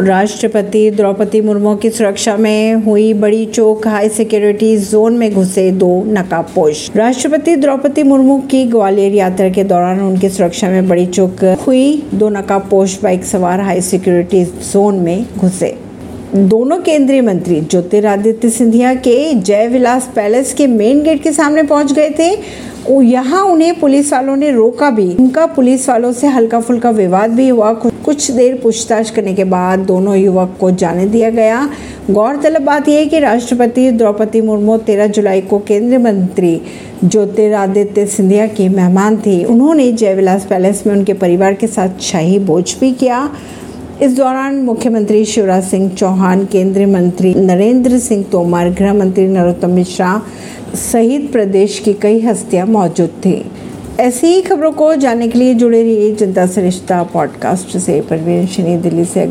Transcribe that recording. राष्ट्रपति द्रौपदी मुर्मू की सुरक्षा में हुई बड़ी चौक हाई सिक्योरिटी जोन में घुसे दो नकाबपोश। राष्ट्रपति द्रौपदी मुर्मू की ग्वालियर यात्रा के दौरान उनकी सुरक्षा में बड़ी चौक हुई दो नकाबपोश बाइक सवार हाई सिक्योरिटी जोन में घुसे। दोनों केंद्रीय मंत्री ज्योतिरादित्य सिंधिया के जय विलास पैलेस के मेन गेट के सामने पहुंच गए थे। यहाँ उन्हें पुलिस वालों ने रोका भी, उनका पुलिस वालों से हल्का फुल्का विवाद भी हुआ। कुछ देर पूछताछ करने के बाद दोनों युवक को जाने दिया गया। गौरतलब बात यह है कि राष्ट्रपति द्रौपदी मुर्मू 13 जुलाई को केंद्रीय मंत्री ज्योतिरादित्य सिंधिया की मेहमान थी। उन्होंने जय विलास पैलेस में उनके परिवार के साथ शाही भोज भी किया। इस दौरान मुख्यमंत्री शिवराज सिंह चौहान, केंद्रीय मंत्री नरेंद्र सिंह तोमर, गृह मंत्री नरोत्तम मिश्रा सहित प्रदेश की कई हस्तियां मौजूद थी। ऐसी ही खबरों को जानने के लिए जुड़े रहिए जनता से रिश्ता पॉडकास्ट से। प्रवीण अर्शी, दिल्ली से।